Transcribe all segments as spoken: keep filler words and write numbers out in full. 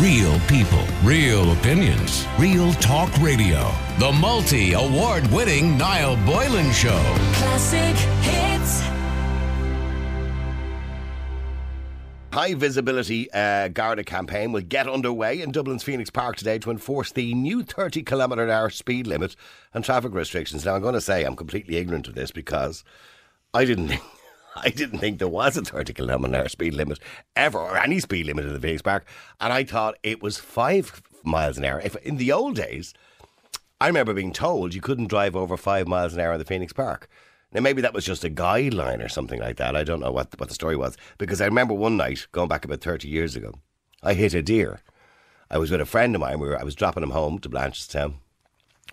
Real people, real opinions, real talk radio. The multi-award-winning Niall Boylan Show. Classic hits. High visibility uh, Garda campaign will get underway in Dublin's Phoenix Park today to enforce the new thirty kilometre an hour speed limit and traffic restrictions. Now, I'm going to say I'm completely ignorant of this because I didn't think... I didn't think there was a thirty kilometre an hour speed limit ever, or any speed limit in the Phoenix Park, and I thought it was five miles an hour. If in the old days, I remember being told you couldn't drive over five miles an hour in the Phoenix Park. Now, maybe that was just a guideline or something like that. I don't know what what the story was, because I remember one night, going back about thirty years ago, I hit a deer. I was with a friend of mine. We were, I was dropping him home to Blanchardstown.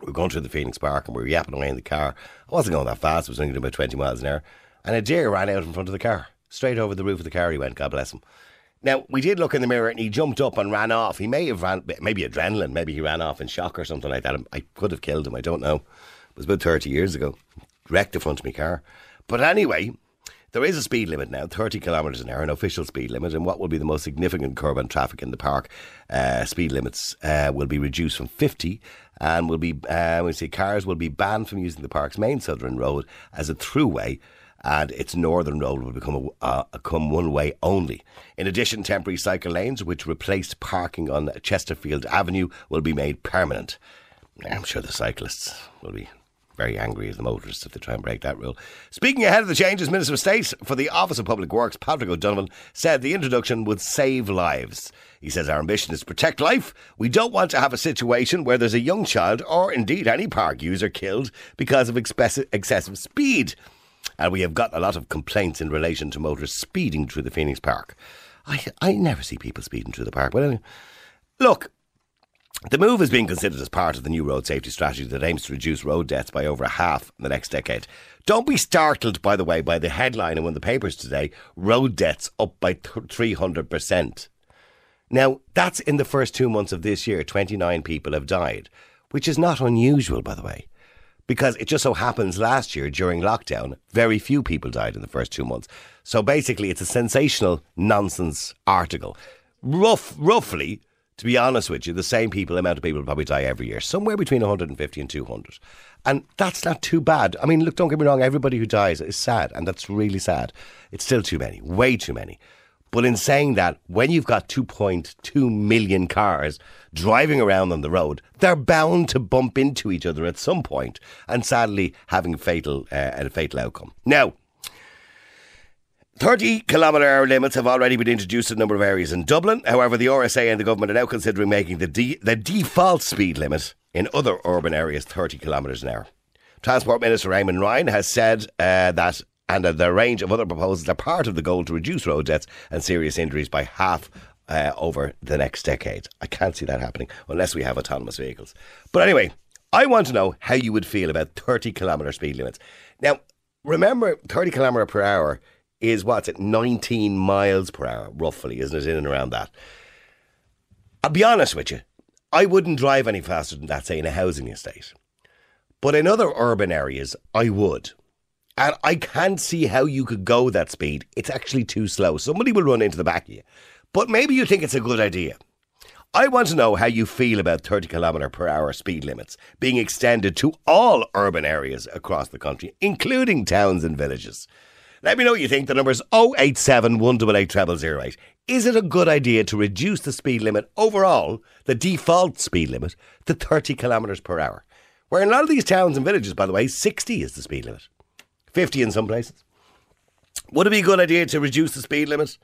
We were going through the Phoenix Park, and we were yapping away in the car. I wasn't going that fast. I was only doing about twenty miles an hour. And a deer ran out in front of the car. Straight over the roof of the car he went, God bless him. Now, we did look in the mirror and he jumped up and ran off. He may have ran, maybe adrenaline, maybe he ran off in shock or something like that. I could have killed him, I don't know. It was about thirty years ago. Wrecked the front of my car. But anyway, there is a speed limit now, thirty kilometres an hour, an official speed limit. And what will be the most significant curb and traffic in the park, uh, speed limits uh, will be reduced from fifty. And will be, uh, we see cars will be banned from using the park's main southern road as a throughway. And its northern road will become a, uh, come one way only. In addition, temporary cycle lanes, which replaced parking on Chesterfield Avenue, will be made permanent. I'm sure the cyclists will be very angry at the motorists if they try and break that rule. Speaking ahead of the changes, Minister of State for the Office of Public Works, Patrick O'Donovan, said the introduction would save lives. He says our ambition is to protect life. We don't want to have a situation where there's a young child or indeed any park user killed because of expe- excessive speed. And we have got a lot of complaints in relation to motorists speeding through the Phoenix Park. I I never see people speeding through the park. But anyway, look, the move is being considered as part of the new road safety strategy that aims to reduce road deaths by over a half in the next decade. Don't be startled, by the way, by the headline in one of the papers today, road deaths up by three hundred percent. Now, that's in the first two months of this year, twenty-nine people have died, which is not unusual, by the way. Because it just so happens last year during lockdown, very few people died in the first two months. So basically, it's a sensational nonsense article. Rough, roughly, to be honest with you, the same people, amount of people probably die every year. Somewhere between one hundred fifty and two hundred. And that's not too bad. I mean, look, don't get me wrong. Everybody who dies is sad. And that's really sad. It's still too many. Way too many. But in saying that, when you've got two point two million cars driving around on the road, they're bound to bump into each other at some point and sadly having a fatal, uh, a fatal outcome. Now, thirty kilometre an hour limits have already been introduced in a number of areas in Dublin. However, the R S A and the government are now considering making the, de- the default speed limit in other urban areas thirty kilometres an hour. Transport Minister Raymond Ryan has said uh, that and a range of other proposals are part of the goal to reduce road deaths and serious injuries by half uh, over the next decade. I can't see that happening unless we have autonomous vehicles. But anyway, I want to know how you would feel about thirty kilometre speed limits. Now, remember, thirty kilometre per hour is, what's it, nineteen miles per hour, roughly, isn't it, in and around that? I'll be honest with you, I wouldn't drive any faster than that, say, in a housing estate. But in other urban areas, I would. And I can't see how you could go that speed. It's actually too slow. Somebody will run into the back of you. But maybe you think it's a good idea. I want to know how you feel about thirty kilometre per hour speed limits being extended to all urban areas across the country, including towns and villages. Let me know what you think. The number is oh eight seven, one eight eight, zero zero zero eight. Is it a good idea to reduce the speed limit overall, the default speed limit, to thirty kilometres per hour? Where in a lot of these towns and villages, by the way, sixty is the speed limit. fifty in some places. Would it be a good idea to reduce the speed limit?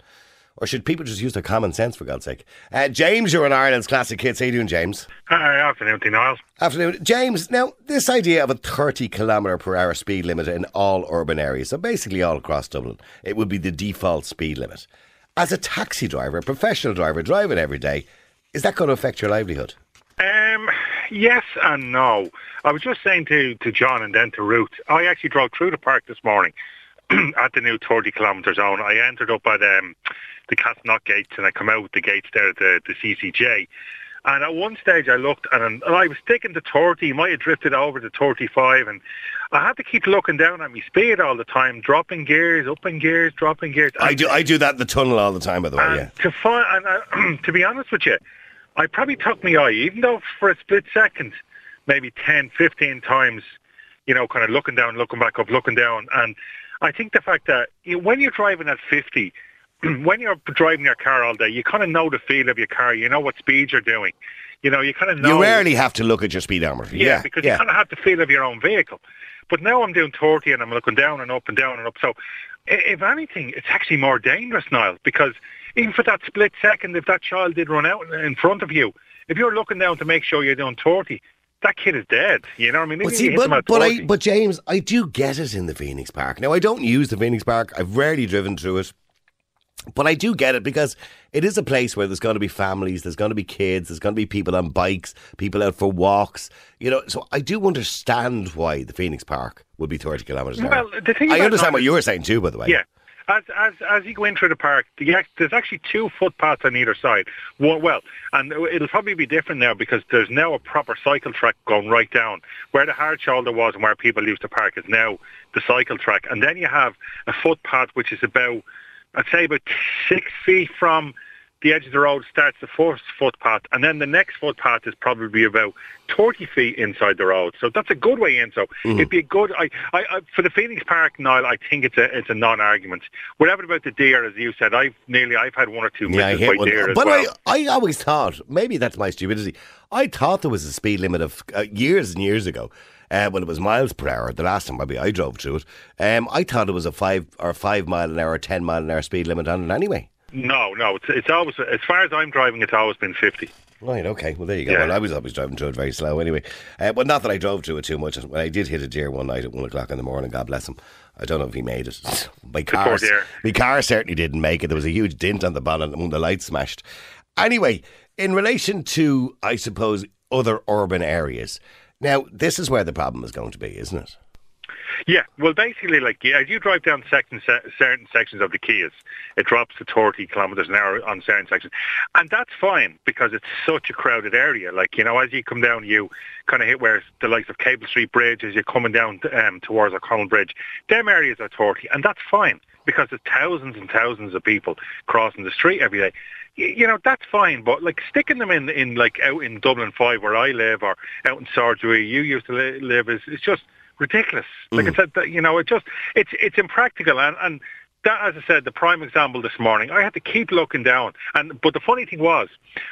Or should people just use their common sense, for God's sake? Uh, James, you're in Ireland's Classic Hits. How you doing, James? Hi, afternoon, T. Niles. Afternoon. James, now, this idea of a thirty kilometre per hour speed limit in all urban areas, so basically all across Dublin, it would be the default speed limit. As a taxi driver, a professional driver, driving every day, is that going to affect your livelihood? Um, yes and no. I was just saying to, to John and then to Ruth, I actually drove through the park this morning at the new thirty kilometre zone. I entered up at um, the Castleknock gates and I come out the gates there at the, the C C J. And at one stage I looked and, and I was sticking to thirty, might have drifted over to thirty-five, and I had to keep looking down at my speed all the time, dropping gears, upping gears, dropping gears. I do I do that in the tunnel all the time, by the way, yeah. To, find, and I, to be honest with you, I probably took my eye, even though for a split second, maybe ten, fifteen times, you know, kind of looking down, looking back up, looking down. And I think the fact that when you're driving at fifty, when you're driving your car all day, you kind of know the feel of your car. You know what speeds you're doing. You know, you kind of know. You rarely have to look at your speedometer. Yeah, yeah because yeah. you kind of have the feel of your own vehicle. But now I'm doing thirty and I'm looking down and up and down and up. So if anything, it's actually more dangerous, Niall, because even for that split second, if that child did run out in front of you, if you're looking down to make sure you're doing thirty, that kid is dead. You know what I mean? But, see, but, but, I, but James, I do get it in the Phoenix Park. Now, I don't use the Phoenix Park. I've rarely driven through it. But I do get it because it is a place where there's going to be families, there's going to be kids, there's going to be people on bikes, people out for walks, you know. So I do understand why the Phoenix Park would be thirty kilometres an hour. Well, the thing I understand what you were saying too, by the way. Yeah. As as as you go in through the park, there's actually two footpaths on either side. One, well, and it'll probably be different now because there's now a proper cycle track going right down. Where the hard shoulder was and where people used to park is now the cycle track. And then you have a footpath which is about... I'd say about six feet from the edge of the road starts the first footpath, and then the next footpath is probably about thirty feet inside the road. So that's a good way in. So mm. it'd be a good... I, I, I, for the Phoenix Park, Niall, I think it's a it's a non-argument. Whatever about the deer, as you said, I've nearly I've had one or two misses yeah, by one. deer as but well. But I, I always thought, maybe that's my stupidity, I thought there was a speed limit of uh, years and years ago. Uh, when it was miles per hour, the last time maybe I drove through it, um, I thought it was a five or five mile an hour, ten mile an hour speed limit on it anyway. No, no, it's it's always as far as I'm driving, it's always been fifty. Right, okay, well there you go. Yeah. Well, I was always driving through it very slow anyway. Uh, well, not that I drove through it too much. When I did hit a deer one night at one o'clock in the morning, God bless him. I don't know if he made it. My car, my car certainly didn't make it. There was a huge dint on the bonnet and the light smashed. Anyway, in relation to, I suppose, other urban areas. Now, this is where the problem is going to be, isn't it? Yeah, well, basically, like, yeah, if you drive down certain, certain sections of the quays, it drops to thirty kilometres an hour on certain sections. And that's fine, because it's such a crowded area. Like, you know, as you come down, you kind of hit where the likes of Cable Street Bridge, as you're coming down um, towards O'Connell Bridge, them areas are thirty, and that's fine, because there's thousands and thousands of people crossing the street every day. You know, that's fine, but like sticking them in, in like out in Dublin five where I live or out in Swords where you used to li- live is it's just ridiculous. Like mm. I said, you know, it just, it's it's impractical. And, and that, as I said, the prime example this morning, I had to keep looking down. And But the funny thing was,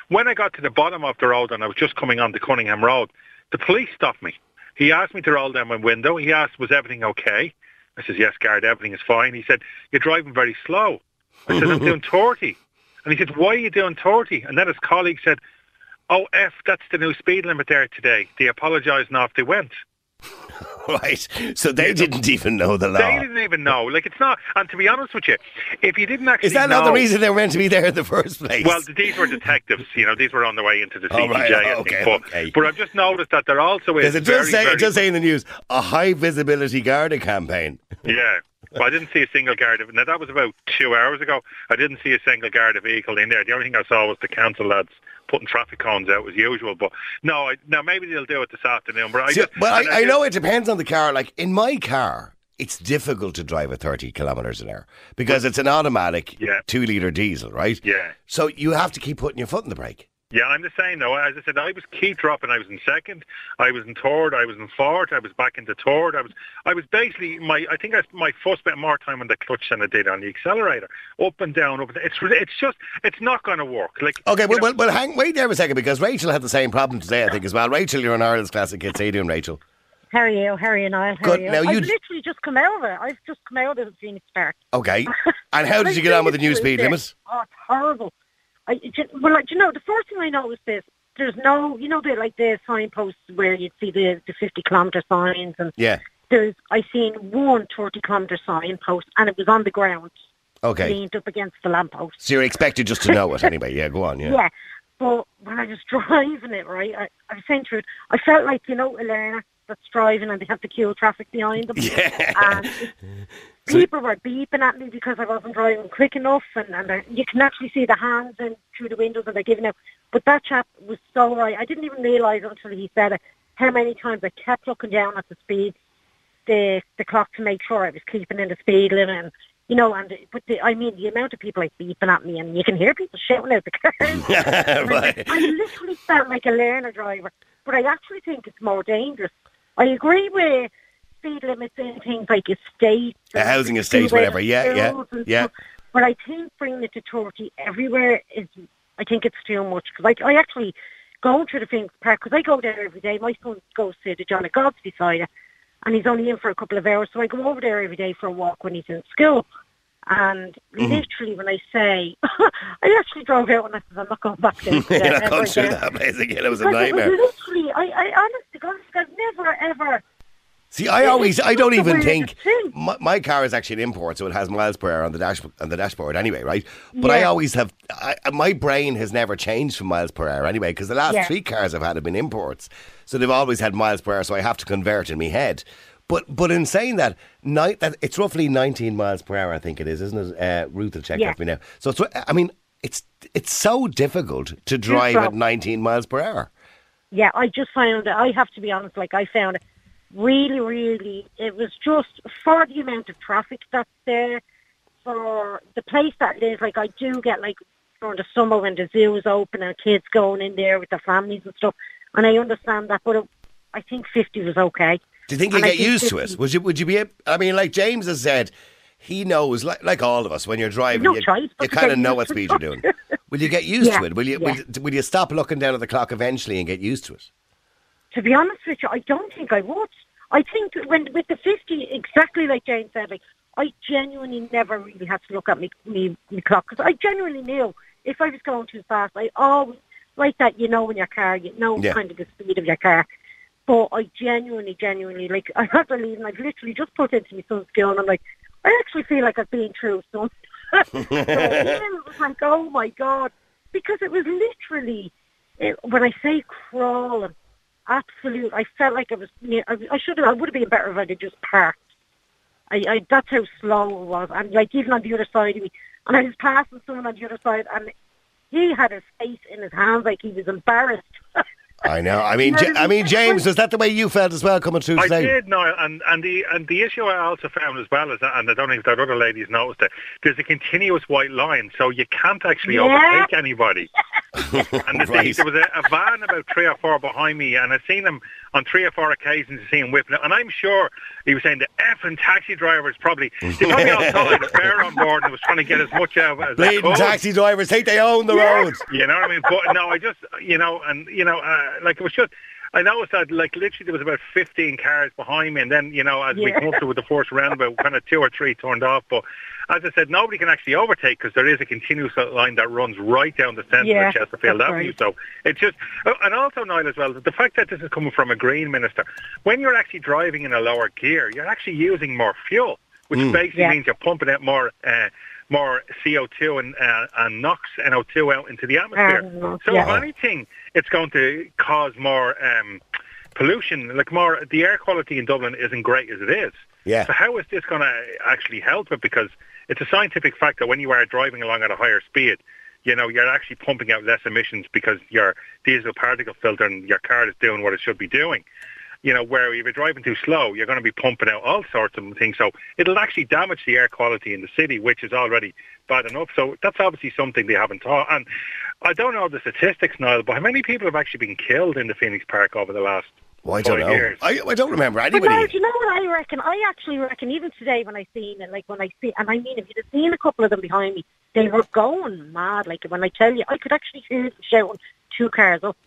when I got to the bottom of the road and I was just coming onto Cunningham Road, the police stopped me. He asked me to roll down my window. He asked, was everything okay? I said, yes, guard, everything is fine. He said, you're driving very slow. I said, I'm doing thirty. And he said, why are you doing thirty? And then his colleague said, oh, F, that's the new speed limit there today. They apologised and off they went. Right. So they didn't even know the law. They didn't even know. Like, it's not... And to be honest with you, if you didn't actually Is that know, not the reason they were meant to be there in the first place? Well, these were detectives. You know, these were on their way into the C D J. Right. Oh, okay, but, okay. but I've just noticed that there also is... It does, very, say, very it does say in the news, a high-visibility Garda campaign. Yeah. Well, I didn't see a single guard of... Now, that was about two hours ago. I didn't see a single guard of vehicle in there. The only thing I saw was the council lads putting traffic cones out as usual. But no, I, now maybe they'll do it this afternoon. But I, so, just, well, I, I, I know it depends on the car. Like, in my car, it's difficult to drive at thirty kilometres an hour because it's an automatic yeah. two-litre diesel, right? Yeah. So you have to keep putting your foot in the brake. Yeah, I'm the same though. As I said, I was keep dropping. I was in second, I was in third, I was in fourth, I was back into third. I was, I was basically my. I think I, my foot spent more time on the clutch than I did on the accelerator. Up and down, up and down. It's, it's just, it's not going to work. Like, okay, well, well, well, hang, wait there a second because Rachel had the same problem today, I think as well. Rachel, you're an Ireland's classic kid. How you doing, Rachel? How are you? How are you, Niall? How are you? I've literally just come out of it. I've just come out of Phoenix Park. Okay, and how did you get on with the new speed limit? Oh, it's horrible. I, well, like, you know, the first thing I noticed is there's no, you know, the, like the signposts where you'd see the, the fifty kilometre signs. And yeah. There's, I seen one thirty kilometre signpost and it was on the ground. Okay. Leaned up against the lamppost. So you're expected just to know it anyway. Yeah, go on, yeah. Yeah, but when I was driving it, right, I, I was saying through it, I felt like, you know, Elena that's driving and they have the queue of traffic behind them. Yeah. And people were beeping at me because I wasn't driving quick enough and, and I, you can actually see the hands in through the windows that they're giving out. But that chap was so right. I didn't even realise until he said it how many times I kept looking down at the speed, the the clock to make sure I was keeping in the speed limit. And You know, and but the, I mean, the amount of people like beeping at me, and you can hear people shouting out the cars. Yeah, right. I literally felt like a learner driver, but I actually think it's more dangerous. I agree with speed limits in things like estates, uh, housing estates, whatever. Yeah, yeah, yeah. Stuff. But I think bringing it to thirty everywhere is, I think it's too much. Because I, I actually go through the Phoenix Park because I go there every day. My son goes to the John of God beside it. And he's only in for a couple of hours, so I go over there every day for a walk when he's in school. And mm-hmm. literally when I say, I actually drove out and I said, I'm not going back there. You're not going through that place again. It was a nightmare. Was literally, I, I honest to God, I've never, ever... See, I always, I don't even think, my, my car is actually an import, so it has miles per hour on the dash on the dashboard anyway, right? But yeah. I always have, I, my brain has never changed from miles per hour anyway, because the last yeah. three cars I've had have been imports. So they've always had miles per hour, so I have to convert in my head. But but in saying that, ni- that it's roughly nineteen miles per hour, I think it is, isn't it? Uh, Ruth will check yeah. with me now. So, it's, I mean, it's it's so difficult to drive at nineteen miles per hour. Yeah, I just found, I have to be honest, like I found it. Really, really, it was just for the amount of traffic that's there, for the place that it is. Like, I do get, like, during the summer when the zoo is open and kids going in there with their families and stuff, and I understand that, but it, I think fifty was okay. Do you think you get used to it? Would you, would you be, I mean, like James has said, he knows, like, like all of us, when you're driving, no you, you kind of know what speed you're doing. Will you get used yeah, to it? Will you, yeah. will, will you stop looking down at the clock eventually and get used to it? To be honest with you, I don't think I would. I think when with the fifty, exactly like Jane said, like I genuinely never really had to look at me, me, me clock because I genuinely knew if I was going too fast. I always like that, you know, in your car, you know, yeah. kind of the speed of your car. But I genuinely, genuinely, like I have to leave, and I've literally just put into my son's skill, and I'm like, I actually feel like I've been through something. So yeah, it was like, oh my God, because it was literally it, when I say crawling. Absolute. I felt like I was. You know, I should have. I would have been better if I had just parked. I, I. That's how slow it was. And like even on the other side of me, and I was passing someone on the other side, and he had his face in his hands like he was embarrassed. I know. I mean, J- I mean, James, was that the way you felt as well coming through today? I did, Niall, and, and the and the issue I also found as well is that, and I don't know if that other lady's noticed it, there's a continuous white line, so you can't actually yeah. overtake anybody. And the right. thing, there was a, a van about three or four behind me, and I've seen him on three or four occasions, seen him whipping it, and I'm sure he was saying the effing taxi drivers probably, they probably all thought I had a bear on board and was trying to get as much out as they could. Taxi drivers think they own the yeah. roads. You know what I mean? But no, I just, you know, and, you know, uh, like it was just, I noticed that like literally there was about fifteen cars behind me, and then, you know, as yeah. we come up to with the first roundabout, kind of two or three turned off, but as I said, nobody can actually overtake because there is a continuous line that runs right down the centre yeah, of Chesterfield Avenue. Right. So it's just, and also Niall as well, the fact that this is coming from a Green Minister, when you're actually driving in a lower gear, you're actually using more fuel, which mm. basically yeah. means you're pumping out more uh, more C O two and, uh, and NOx, N O two out into the atmosphere. Um, so yeah. if anything, it's going to cause more um, pollution. Like more, the air quality in Dublin isn't great as it is. Yeah. So how is this going to actually help it? Because it's a scientific fact that when you are driving along at a higher speed, you know, you're actually pumping out less emissions because your diesel particle filter and your car is doing what it should be doing. You know, where if you're driving too slow, you're going to be pumping out all sorts of things. So it'll actually damage the air quality in the city, which is already bad enough. So that's obviously something they haven't taught. And I don't know the statistics, Niall, but how many people have actually been killed in the Phoenix Park over the last... Well, I don't know. I, I don't remember anybody. But no, do you know what I reckon? I actually reckon even today when I seen it, like when I see, and I mean, if you'd have seen a couple of them behind me, they were going mad. Like when I tell you, I could actually hear them shouting two cars up.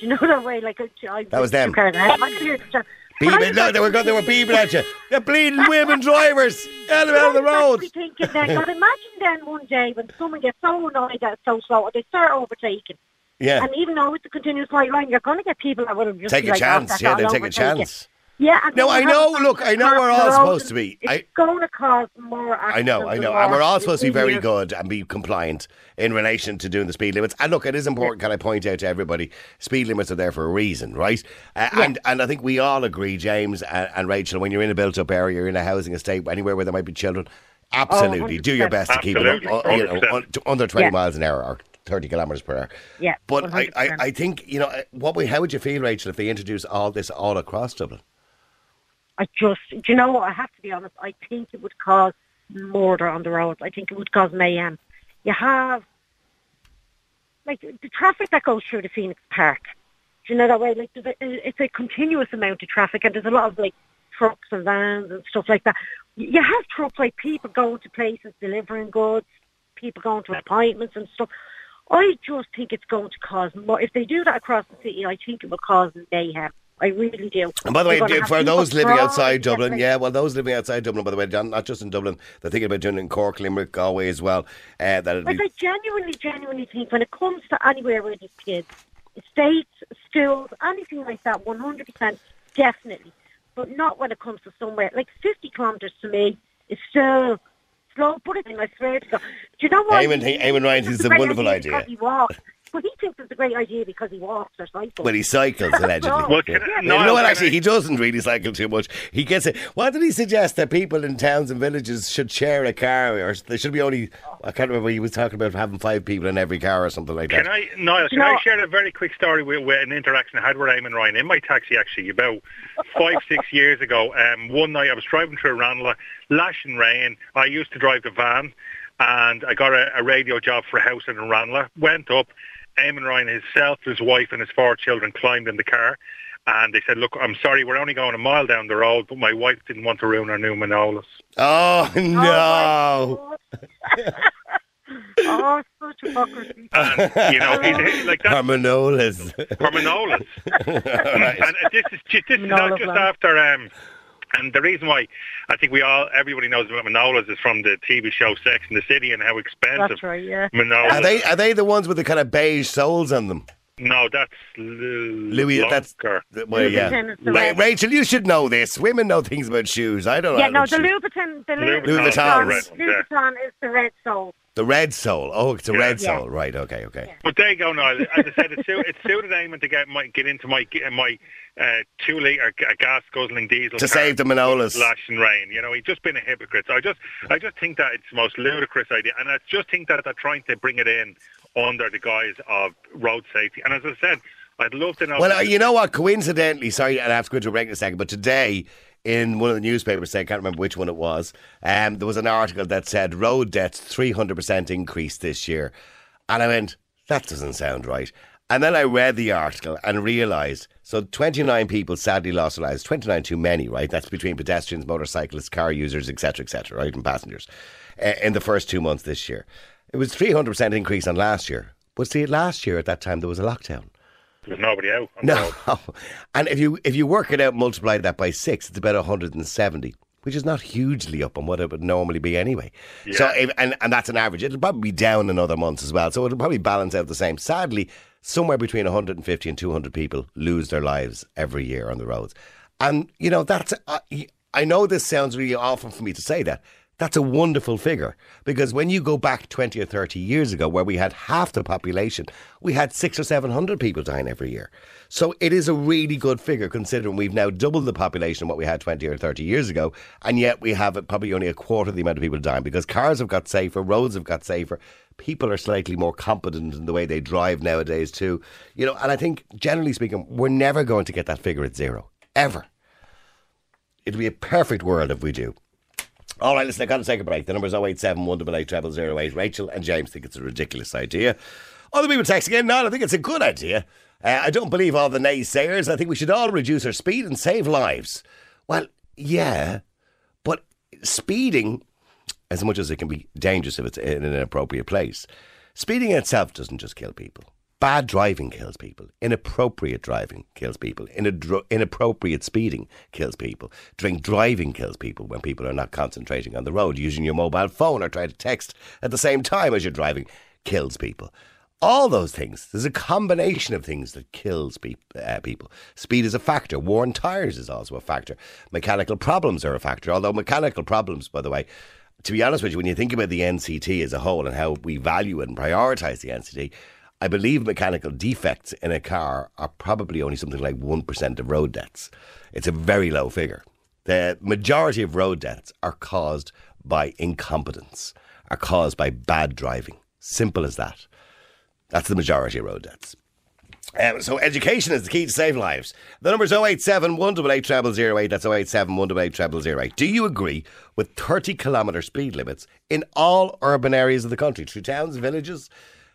Do you know that way? Like I, I that was them. Two cars up. I could hear them shouting. Beeping, no, they were they were beeping at you. They're bleeding women drivers. Get them out of the road. I was thinking then, God, imagine then one day when someone gets so annoyed that it's so slow, or they start overtaking. Yeah. And even though it's a continuous white line, you're going to get people that will just take a like, chance. Oh, yeah, they'll take a chance. It. Yeah. No, I know. Look, I know we're all supposed to be. It's I, going to cause more. I know, I know, and we're all supposed to be very good and be compliant in relation to doing the speed limits. And look, it is important. Can I point out to everybody, speed limits are there for a reason, right? Uh, yeah. And and I think we all agree, James and, and Rachel, when you're in a built-up area, you're in a housing estate, anywhere where there might be children, absolutely, oh, do your best absolutely. to keep it uh, you know, under twenty yeah. miles an hour. Or thirty kilometres per hour. Yeah, but I, I, I think, you know, what we, how would you feel, Rachel, if they introduce all this all across Dublin? I just, do you know what, I have to be honest, I think it would cause murder on the roads. I think it would cause mayhem. You have, like, the traffic that goes through the Phoenix Park. Do you know that way? Like, it's a continuous amount of traffic, and there's a lot of, like, trucks and vans and stuff like that. You have trucks, like, people going to places, delivering goods, people going to appointments and stuff. I just think it's going to cause more. If they do that across the city, I think it will cause mayhem. I really do. And by the way, for those living outside Dublin, yeah, well, those living outside Dublin, by the way, John, not just in Dublin, they're thinking about doing it in Cork, Limerick, Galway as well. Uh, that it'll be... I genuinely, genuinely think when it comes to anywhere where there's kids, states, schools, anything like that, one hundred percent, definitely. But not when it comes to somewhere. Like fifty kilometres to me is still... slow, put it in, I swear to God. Do you know what? Eamon, he, Eamon Ryan, he's a wonderful idea. idea. He walks. Well, he thinks it's a great idea because he walks or cycles. Well, he cycles, allegedly. Well, yeah. Yeah. No, you know what, actually, he doesn't really cycle too much. He gets it. Why did he suggest that people in towns and villages should share a car? Or there should be only, I can't remember, he was talking about having five people in every car or something like that. Can I, Niall, can no. I share a very quick story with, with an interaction I had with Eamon Ryan in my taxi, actually, about five, six years ago. Um, one night I was driving through Ranelagh, lashing rain. I used to drive the van, and I got a, a radio job for a house in Ranelagh. Went up. Eamon Ryan himself, his wife and his four children climbed in the car, and they said, look, I'm sorry, we're only going a mile down the road, but my wife didn't want to ruin her new Manolos. Oh, no. Oh, oh, such hypocrisy. And, you know, he's, like that. Her Manolos. Her Manolos. Right. And this is, this is not just after... Um, And the reason why I think we all, everybody knows about Manolos is from the T V show Sex in the City and how expensive. That's right, yeah. Manolos. Are they are they the ones with the kind of beige soles on them? No, that's Louis. L- that's well, yeah. Ra- Rachel, you should know this. Women know things about shoes. I don't. Yeah, know no, the Louboutin, the Louboutin, Louboutin, Louboutin, Louboutin, Louboutin, Louboutin is the red sole. The red sole. Oh, it's a yeah. red yeah. sole. Right. Okay. Okay. Yeah. But there you go, Niall. As I said, it suited, it suited Eamon to get my get into my my uh, two litre gas guzzling diesel to save the Manolos. Lash and rain. You know, he's just been a hypocrite. So I just I just think that it's the most ludicrous idea, and I just think that they're trying to bring it in under the guise of road safety. And as I said, I'd love to know. Well, uh, you know what? Coincidentally, sorry, I have to go to a break in a second, but today, in one of the newspapers, I can't remember which one it was, um, there was an article that said road deaths three hundred percent increase this year. And I went, that doesn't sound right. And then I read the article and realised, so twenty-nine people sadly lost their lives, twenty-nine too many, right? That's between pedestrians, motorcyclists, car users, et cetera, et cetera, right, and passengers, uh, in the first two months this year. It was three hundred percent increase on last year. But see, last year at that time there was a lockdown. There's nobody out. I'm no, out. And if you if you work it out, multiply that by six, it's about one hundred seventy, which is not hugely up on what it would normally be anyway. Yeah. So, if, and and that's an average. It'll probably be down in other months as well. So it'll probably balance out the same. Sadly, somewhere between one hundred fifty and two hundred people lose their lives every year on the roads. And you know that's I, I know this sounds really awful for me to say that. That's a wonderful figure, because when you go back twenty or thirty years ago where we had half the population, we had six or seven hundred people dying every year. So it is a really good figure considering we've now doubled the population of what we had twenty or thirty years ago, and yet we have probably only a quarter of the amount of people dying because cars have got safer, roads have got safer, people are slightly more competent in the way they drive nowadays too. You know, and I think generally speaking, we're never going to get that figure at zero, ever. It'll be a perfect world if we do. All right, listen, I've got to take a break. The number's oh eight seven, one eight eight, double oh eight. Rachel and James think it's a ridiculous idea. Other people text again, no, I think it's a good idea. Uh, I don't believe all the naysayers. I think we should all reduce our speed and save lives. Well, yeah, but speeding, as much as it can be dangerous if it's in an inappropriate place, speeding itself doesn't just kill people. Bad driving kills people. Inappropriate driving kills people. Inadro- inappropriate speeding kills people. Drink driving kills people when people are not concentrating on the road. Using your mobile phone or trying to text at the same time as you're driving kills people. All those things. There's a combination of things that kills pe- uh, people. Speed is a factor. Worn tires is also a factor. Mechanical problems are a factor. Although mechanical problems, by the way, to be honest with you, when you think about the N C T as a whole and how we value and prioritise the N C T... I believe mechanical defects in a car are probably only something like one percent of road deaths. It's a very low figure. The majority of road deaths are caused by incompetence, are caused by bad driving. Simple as that. That's the majority of road deaths. Um, so education is the key to save lives. The number's oh eight seven, one eight eight, double oh oh eight. That's oh eight seven, one eight eight, double oh oh eight. Do you agree with thirty kilometre speed limits in all urban areas of the country? Through towns, villages,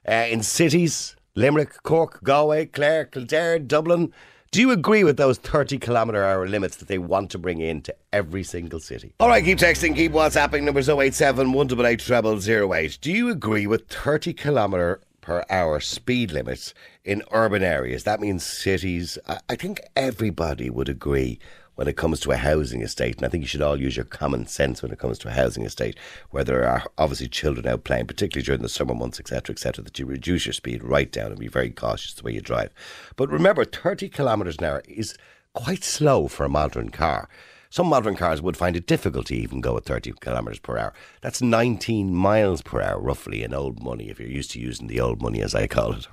uh, in cities, Limerick, Cork, Galway, Clare, Kildare, Dublin. Do you agree with those thirty kilometre hour limits that they want to bring in to every single city? All right, keep texting, keep WhatsApping. Numbers oh eight seven, one eight eight, double oh oh eight. Do you agree with thirty kilometre per hour speed limits in urban areas? That means cities. I think everybody would agree when it comes to a housing estate, and I think you should all use your common sense when it comes to a housing estate, where there are obviously children out playing, particularly during the summer months, et cetera, et cetera, that you reduce your speed right down and be very cautious the way you drive. But remember, thirty kilometres an hour is quite slow for a modern car. Some modern cars would find it difficult to even go at thirty kilometres per hour. That's nineteen miles per hour, roughly, in old money, if you're used to using the old money, as I call it.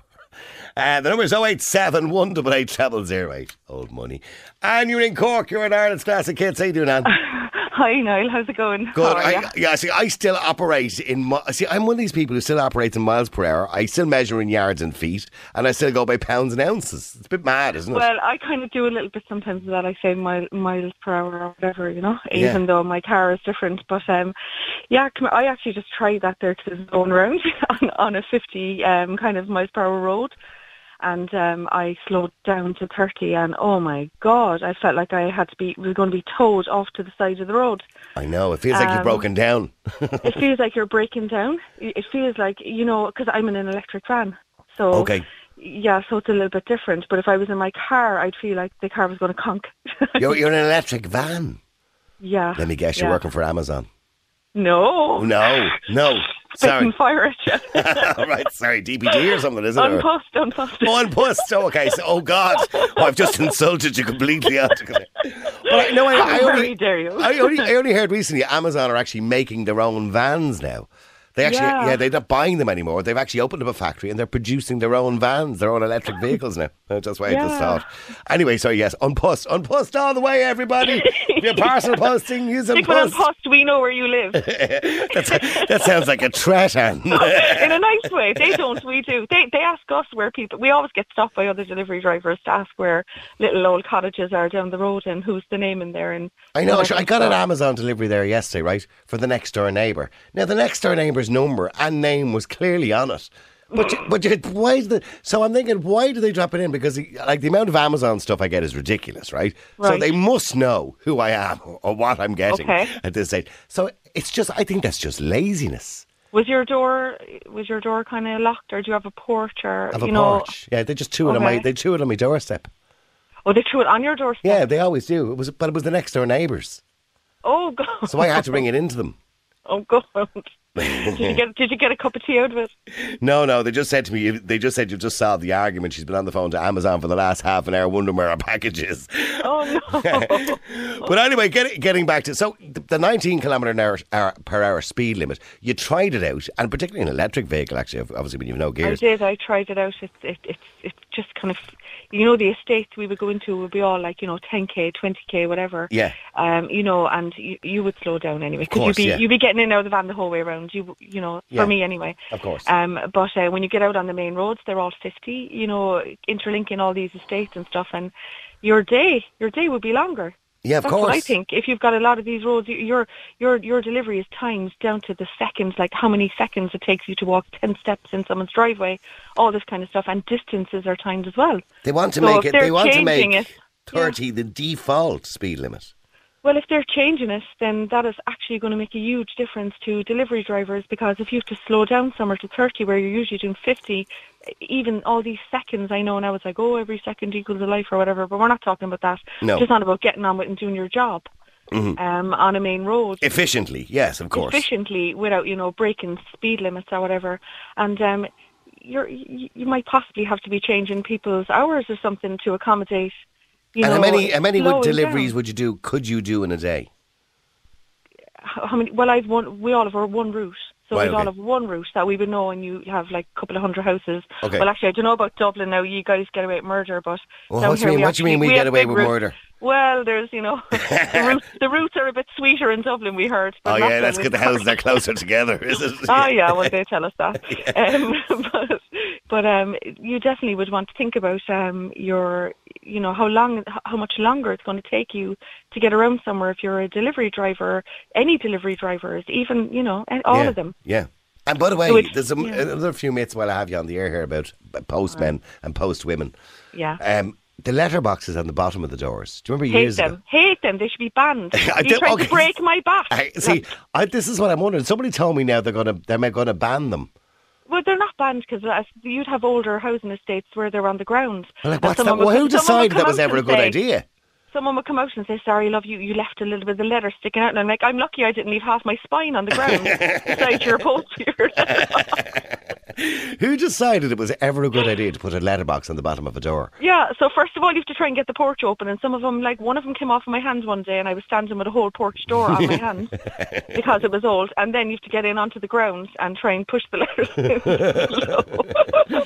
Uh, the number is oh eight seven, one eight eight, double oh oh eight. Old money. And you're in Cork. You're in Ireland's Classic Kids. How you doing, Anne? Hi, Niall. How's it going? Good. I, yeah, see, I still operate in... See, I'm one of these people who still operates in miles per hour. I still measure in yards and feet, and I still go by pounds and ounces. It's a bit mad, isn't it? Well, I kind of do a little bit sometimes of that. I say mile, miles per hour or whatever, you know, even yeah. though my car is different. But, um, yeah, I actually just tried that there because it's going around on, on a fifty um, kind of miles per hour road. And um, I slowed down to thirty, and oh my God, I felt like I had to be was going to be towed off to the side of the road. I know, it feels um, like you're broken down. It feels like you're breaking down. It feels like, you know, because I'm in an electric van, so okay. Yeah, so it's a little bit different. But if I was in my car, I'd feel like the car was going to conk. You're, you're in an electric van. Yeah. Let me guess, you're yeah. working for Amazon. No. No. No. Sorry. I can fire at you. All right, sorry, D P D or something, isn't it? An Post, An Post. Oh, An Post. Oh, okay. So, oh, God. Oh, I've just insulted you completely. Well, I, no, I, I, only, I, only, I only heard recently Amazon are actually making their own vans now. They actually, yeah. yeah, they're not buying them anymore. They've actually opened up a factory and they're producing their own vans, their own electric vehicles now. That's why yeah. I just thought. Anyway, sorry, yes, An Post, An Post all the way, everybody. If you're parcel posting, use An Post. An Post, we know where you live. That's a, that sounds like a threat, Anne. In a nice way. They don't, we do. They they ask us where people, we always get stopped by other delivery drivers to ask where little old cottages are down the road and who's the name in there. And I know, sure, I got an Amazon delivery there yesterday, right, for the next door neighbour. Now, the next door neighbour's number and name was clearly on it, but but why did the, so I'm thinking, why do they drop it in? Because like the amount of Amazon stuff I get is ridiculous, right? Right. So they must know who I am or what I'm getting okay. at this stage. So it's just, I think that's just laziness. Was your door was your door kind of locked, or do you have a porch? Or I have you a know? porch. Yeah, they just threw it okay. on my they threw it on my doorstep. Oh, they threw it on your doorstep. Yeah, they always do. It was, but it was the next door neighbours. Oh God! So I had to bring it into them. Oh God. did, you get, did you get a cup of tea out of it? No, no, they just said to me, they just said, you just solved the argument. She's been on the phone to Amazon for the last half an hour wondering where our package is. Oh, no. But anyway, get, getting back to, so the nineteen kilometre per hour speed limit, you tried it out, and particularly an electric vehicle, actually, obviously when you've no gears. I did, I tried it out. It's it, it, it just kind of, you know, the estates we would go into would be all like, you know, ten K, twenty K, whatever. Yeah. Um, you know, and you, you would slow down anyway. Of course, you'd be, yeah. you'd be getting in and out of the van the whole way around. You, you know, yeah, for me anyway. Of course. Um, but uh, when you get out on the main roads, they're all fifty. You know, interlinking all these estates and stuff, and your day, your day would be longer. Yeah, of That's course. What I think, if you've got a lot of these roads, your your your delivery is timed down to the seconds, like how many seconds it takes you to walk ten steps in someone's driveway, all this kind of stuff, and distances are timed as well. They want to so make it. They want to make it, thirty yeah. the default speed limit. Well, if they're changing it, then that is actually going to make a huge difference to delivery drivers, because if you have to slow down somewhere to thirty where you're usually doing fifty, even all these seconds, I know now it's like, oh, every second equals a life or whatever, but we're not talking about that. No. It's just not about getting on with and doing your job mm-hmm. um, on a main road. Efficiently, yes, of course. Efficiently, without, you know, breaking speed limits or whatever. And um, you're, you might possibly have to be changing people's hours or something to accommodate. You and know, how many how many would deliveries down. would you do? Could you do in a day? How many? Well, I've one. We all have our one route, so right, we okay. all have one route that we would know. And you have like a couple of hundred houses. Okay. Well, actually, I don't know about Dublin now. You guys get away with murder, but well, down what, here do you mean, we what do you mean we, we get away with routes. murder? Well, there's you know the, routes, the routes are a bit sweeter in Dublin. We heard. But oh yeah, that's because the houses are closer together, is it? Oh yeah, well they tell us that. yeah. Um, but But um, you definitely would want to think about um, your, you know, how long, how much longer it's going to take you to get around somewhere if you're a delivery driver, any delivery drivers, even, you know, all yeah. of them. Yeah. And by the way, so there's a, yeah. another few minutes while I have you on the air here about postmen uh, and postwomen. Yeah. Um, the letterboxes on the bottom of the doors. Do you remember hate years them. ago? Hate them. They should be banned. I you tried okay. to break my back. I, see, I, this is what I'm wondering. Somebody told me now they're going to they're going to ban them. Well, they're not banned because you'd have older housing estates where they're on the ground. Well, like, what's that? Well, who decided that was ever a good say, idea? Someone would come out and say, sorry, love, you, you left a little bit of the leather sticking out. And I'm like, I'm lucky I didn't leave half my spine on the ground beside your post for your letterbox. Who decided it was ever a good idea to put a letterbox on the bottom of a door? Yeah, so first of all, you have to try and get the porch open. And some of them, like one of them came off of my hand one day and I was standing with a whole porch door on my hand because it was old. And then you have to get in onto the ground and try and push the letters in.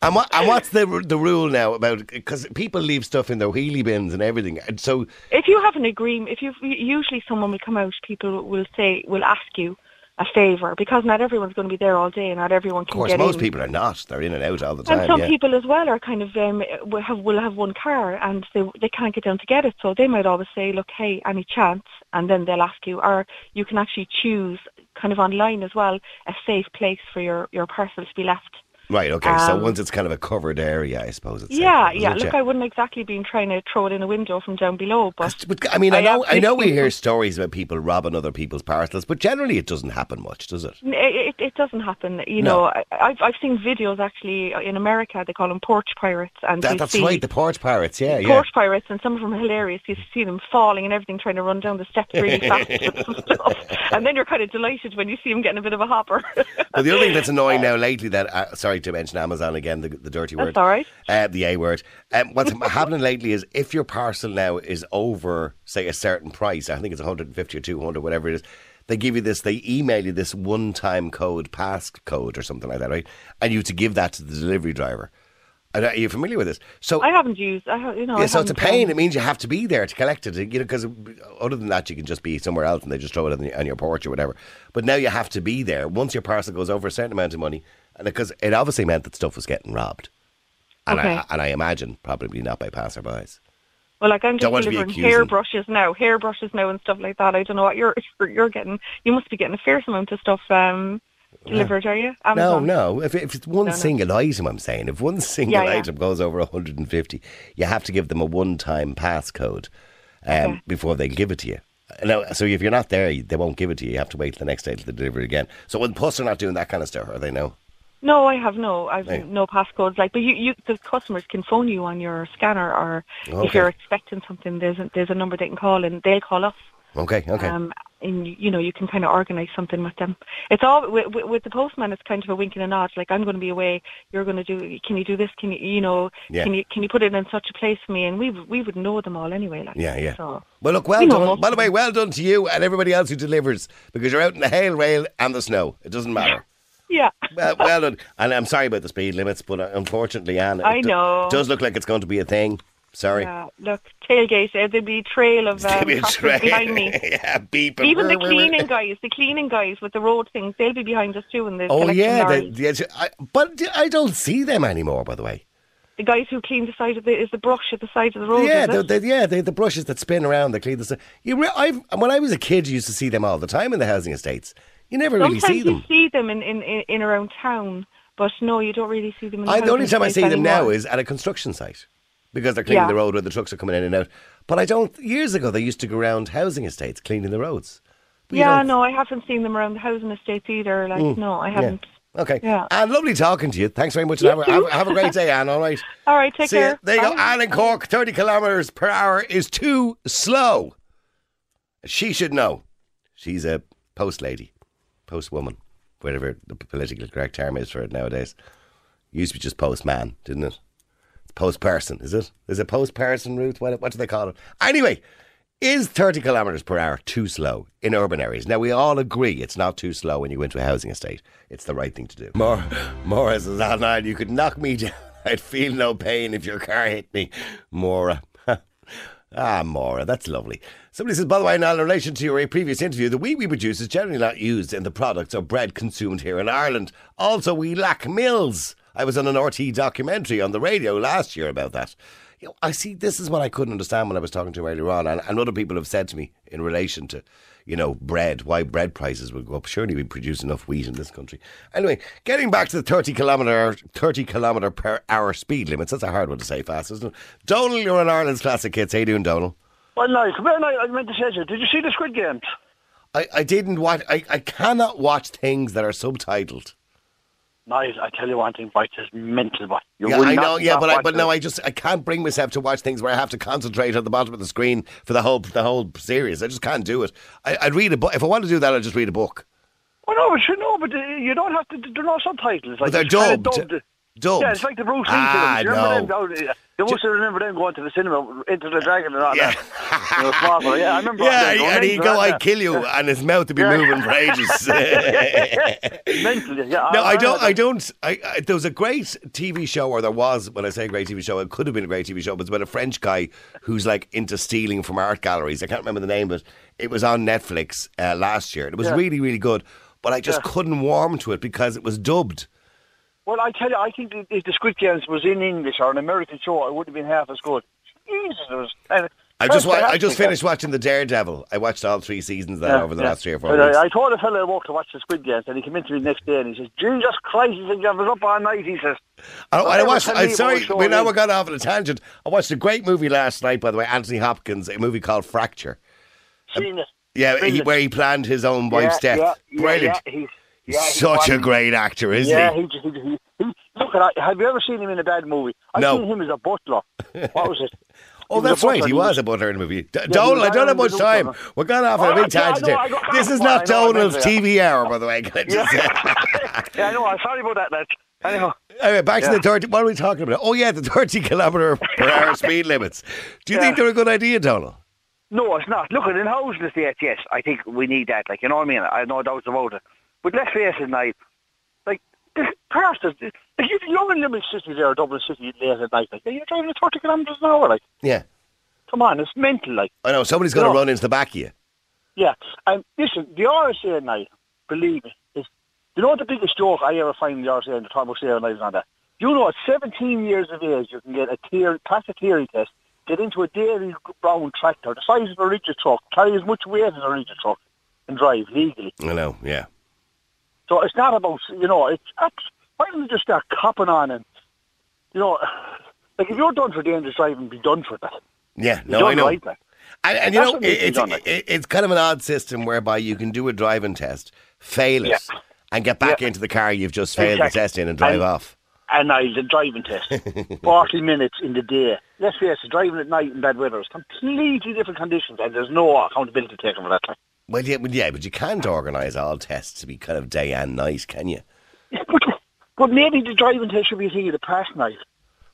And, what, and what's the, the rule now about, because people leave stuff in their wheelie bins and everything. And so, if you have an agreement, if you usually someone will come out, people will say, will ask you a favour because not everyone's going to be there all day, and not everyone can get in. Of course, most people are not; they're in and out all the time. And some yeah. people as well are kind of um, will have will have one car and they they can't get down to get it, so they might always say, "Look, hey, any chance?" And then they'll ask you, or you can actually choose, kind of online as well, a safe place for your your parcel to be left. Right, okay, um, so once it's kind of a covered area, I suppose it's... Yeah, safe, yeah, look, yeah. I wouldn't exactly be trying to throw it in a window from down below, but... but I mean, I, I know I know we hear stories about people robbing other people's parcels, but generally it doesn't happen much, does it? It, it doesn't happen, you no. know. I've, I've seen videos, actually, in America, they call them porch pirates. And that, That's right, the porch pirates, yeah, yeah. Porch pirates, and some of them are hilarious. You see them falling and everything, trying to run down the steps really fast with some stuff. And then you're kind of delighted when you see them getting a bit of a hopper. But the other thing that's annoying now lately that... Uh, sorry, to mention Amazon again, the, the dirty word. That's all right. Uh, the A word. Um, what's happening lately is if your parcel now is over, say, a certain price, I think it's one hundred fifty or two hundred, whatever it is, they give you this, they email you this one-time code, passcode or something like that, right? And you have to give that to the delivery driver. And are you familiar with this? So I haven't used, I ha- you know. Yeah, I so it's a pain. Done. It means you have to be there to collect it, you know, because other than that, you can just be somewhere else and they just throw it on, the, on your porch or whatever. But now you have to be there. Once your parcel goes over a certain amount of money, and because it obviously meant that stuff was getting robbed. And, okay. I, and I imagine probably not by passerbys. Well, like I'm just delivering hairbrushes now, hairbrushes now and stuff like that. I don't know what you're you're getting. You must be getting a fierce amount of stuff um, delivered, yeah. are you? Amazon. No, no. If, if it's one no, single no. item, I'm saying, if one single yeah, yeah. item goes over one hundred fifty, you have to give them a one-time passcode um, okay. before they give it to you. No, so if you're not there, they won't give it to you. You have to wait till the next day to deliver it again. So when Puss are not doing that kind of stuff, are they now? No, I have no, I've right. no passcodes. Like, but you, you, the customers can phone you on your scanner, or okay. if you're expecting something, there's a, there's a number they can call, and they'll call us. Okay, okay. Um, and you know, you can kind of organise something with them. It's all with, with the postman. It's kind of a wink and a nod. Like, I'm going to be away. You're going to do. Can you do this? Can you, you know? Yeah. Can you, can you put it in such a place for me? And we, we would know them all anyway. Like, yeah, yeah. So, well, look, well we done. By the way, well done to you and everybody else who delivers, because you're out in the hail, rail, and the snow. It doesn't matter. Yeah. well, well done. And I'm sorry about the speed limits, but unfortunately, Anne, it I know. Do, does look like it's going to be a thing. Sorry. Yeah, look, tailgate, there'll be a trail of um, a trail. behind me. yeah, beeping. Even the cleaning guys, the cleaning guys with the road things, they'll be behind us too. In the oh, yeah. The, the, I, but I don't see them anymore, by the way. The guys who clean the side of the is the brush at the side of the road. Yeah, is it? The, the, yeah, the, the brushes that spin around, they clean the side. You, I've, when I was a kid, you used to see them all the time in the housing estates. You never Sometimes really see them. Sometimes you see them in, in, in, in around town, but no, you don't really see them in the I, The only time I see them anymore. Now is at a construction site, because they're cleaning yeah. the road where the trucks are coming in and out. But I don't... Years ago, they used to go around housing estates cleaning the roads. But yeah, no, I haven't seen them around the housing estates either. Like, mm, no, I haven't... Yeah. Okay. Yeah. Anne, lovely talking to you. Thanks very much. Have a, have a great day, Anne. All right. All right, take See care. You. There you Bye. Go. Anne in Cork, thirty kilometres per hour is too slow. She should know. She's a post lady, post woman, whatever the politically correct term is for it nowadays. It used to be just postman, didn't it? It's post person, is it? Is it post person, Ruth? What, what do they call it? Anyway, is thirty kilometres per hour too slow in urban areas? Now, we all agree it's not too slow when you go into a housing estate. It's the right thing to do. More, Maura says, oh, no, you could knock me down. I'd feel no pain if your car hit me. Maura. ah, Maura, that's lovely. Somebody says, by the way, Niall, in relation to your previous interview, the wheat we produce is generally not used in the products or bread consumed here in Ireland. Also, we lack mills. I was on an R T documentary on the radio last year about that. You know, I see, this is what I couldn't understand when I was talking to you earlier on, and, and other people have said to me in relation to, you know, bread, why bread prices would go up. Surely we produce enough wheat in this country. Anyway, getting back to the thirty kilometre per hour speed limits, that's a hard one to say fast, isn't it? Donal, you're on Ireland's Classic Kids. How you doing, Donal? Well, no, come here, I meant to say to you, did you see the Squid Game? I, I didn't watch, I, I cannot watch things that are subtitled. Nice, I tell you one thing, right, it's mental, but you yeah, I know, yeah, but I, but no, I just I can't bring myself to watch things where I have to concentrate at the bottom of the screen for the whole the whole series. I just can't do it. I, I'd read a book if I want to do that. I'd just read a book. Well, no, but you know, but you don't have to. There are no subtitles. Like, but they're dubbed. Kind of dubbed. Dubbed. Yeah, it's like the Bruce Lee ah, films. You no. remember them? You must remember them going to the cinema, Into the Dragon and all yeah. that. You know, Marvel, yeah, I remember. Yeah, all and he'd go, "I kill you," and his mouth would be yeah. moving for ages. Mentally, yeah. No, I, I don't. I don't. I, I, there was a great T V show, or there was. When I say a great T V show, it could have been a great T V show, but it's about a French guy who's like into stealing from art galleries. I can't remember the name, but it was on Netflix uh, last year. It was yeah. really, really good, but I just yeah. couldn't warm to it because it was dubbed. Well, I tell you, I think if the Squid Game was in English or an American show, it wouldn't have been half as good. Jesus, it was... And I just wa- I just finished watching The Daredevil. I watched all three seasons then yeah, over the yeah. last three or four but weeks. I, I told a fellow I walked to watch the Squid Game, and he came into me the next day and he says, "Jesus Christ," he said, "I was up all night," he says. I, I watched, I'm sorry, we now we're going off on a tangent. I watched a great movie last night, by the way, Anthony Hopkins, a movie called Fracture. Seen it. Yeah, he, where he planned his own wife's yeah, death. Yeah, Brilliant. Yeah, yeah, Yeah, Such a great actor, isn't yeah, he? Yeah, he, he, he, look at. Have you ever seen him in a bad movie? I've no. seen him as a butler. What was it? oh, was that's right. He was a butler in a movie. D- yeah, Donal, I don't have much time. Butler. We're going off on oh, a big tangent yeah, here. This is not well, Donal's T V hour, by the way. I yeah. yeah, I know. I'm sorry about that, lads. Anyhow. Anyway, back yeah. to the thirty. What are we talking about? Oh, yeah, the thirty kilometre per hour speed limits. Do you yeah. think they're a good idea, Donal? No, it's not. Look, in housing estates, yes, I think we need that. Like, you know what I mean? I have no doubts about it. But let's face it, night, like, this, perhaps there's, like, you're in Dublin City there, or Dublin City late at night, like, you're driving at thirty kilometres an hour, like. Yeah. Come on, it's mental, like. I know, somebody's going to run into the back of you. Yeah, and listen, the R S A night, believe me, is, you know the biggest joke I ever find in the R S A and the time of sale night is on that? You know, at seventeen years of age, you can get a theory, pass a theory test, get into a dairy brown tractor, the size of a rigid truck, carry as much weight as a rigid truck, and drive legally. I know, yeah. So it's not about, you know, it's, it's why don't you just start copping on and, you know, like if you're done for dangerous driving, be done for that. Yeah, no, done I know. Right, and, and you know, it's, done, like. it's kind of an odd system whereby you can do a driving test, fail it, yeah. and get back yeah. into the car you've just failed exactly. the test in and drive and, off. And I, the driving test, forty minutes in the day. Let's face it, driving at night in bad weather is completely different conditions and there's no accountability taken for that time. Well, yeah, well, yeah, but you can't organise all tests to be kind of day and night, can you? Yeah, but, but maybe the driving test should be a thing of the past night.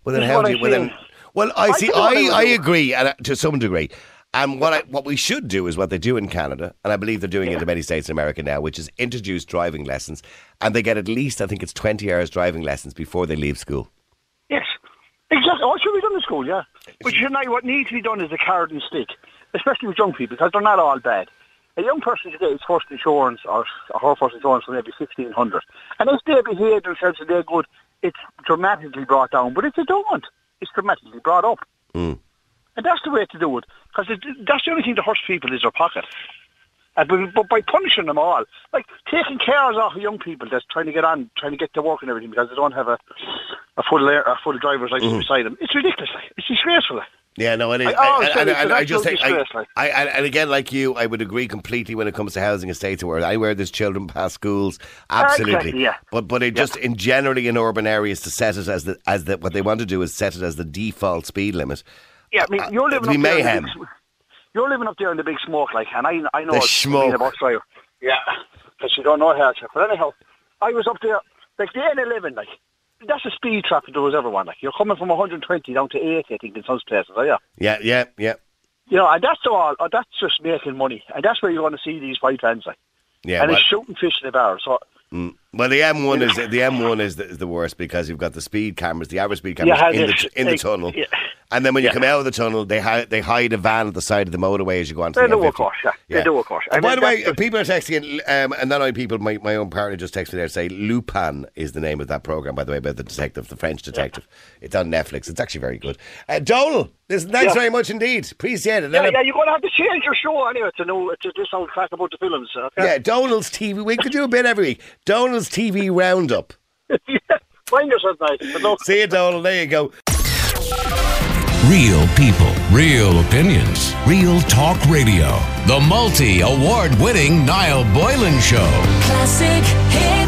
Well, then how do you... Well, then, well I, I see. I, I agree and, uh, to some degree. And um, what I, what we should do is what they do in Canada, and I believe they're doing yeah. it in many states in America now, which is introduce driving lessons, and they get at least, I think it's twenty hours driving lessons before they leave school. Yes, exactly. What should be done in school, yeah. But you know what needs to be done is a carrot and stick, especially with young people, because they're not all bad. A young person today is first insurance or, or her first insurance for maybe fifteen hundred. And if they behave themselves and they're good, it's dramatically brought down. But if they don't, it's dramatically brought up. Mm. And that's the way to do it. Because that's the only thing that hurts people is their pocket. And, but, but by punishing them all, like taking cars off of young people that's trying to get on, trying to get to work and everything because they don't have a, a, full, a full driver's license mm. beside them. It's ridiculous. It's disgraceful. Yeah, no, it is. I, I, I, and, and I just think, I, I, and again, like you, I would agree completely when it comes to housing estates or anywhere there's children past schools. Absolutely, exactly, yeah. But but it yeah. just in generally in urban areas to set it as the as the what they want to do is set it as the default speed limit. Yeah, I mean, you're living uh, up there mayhem. The big, you're living up there in the big smoke, like, and I I know it's being a bus driver. Yeah, because you don't know how to. But anyhow, I was up there like the N eleven, like. That's a speed trap that there was ever one. Like you're coming from one hundred twenty down to eighty, I think, in some places, are you? Yeah, yeah, yeah. You know, and that's all. That's just making money, and that's where you're going to see these white vans, like. Yeah, and well, it's shooting fish in the barrel. So, mm. well, the M one is the M one is the, is the worst because you've got the speed cameras, the average speed cameras yeah, in, the, in the tunnel, yeah. And then when you yeah. come out of the tunnel, they hi- they hide a van at the side of the motorway as you go onto they the M fifty. They do, of course, yeah. yeah. They do, of course. And by the way, just... people are texting, um, and not only people, my, my own partner just texted me there to say Lupin is the name of that programme, by the way, about the detective, the French detective. Yeah. It's on Netflix. It's actually very good. Uh, Donal, listen, thanks yeah. very much indeed. Appreciate it. Yeah, yeah, you're going to have to change your show anyway to know to do some fact about the films. Okay? Yeah, Donal's T V. We could do a bit every week. Donal's T V Roundup. yeah, find yourself nice. See you, Donal. There you go. Real people, real opinions, real talk radio. The multi-award winning Niall Boylan Show. Classic hit.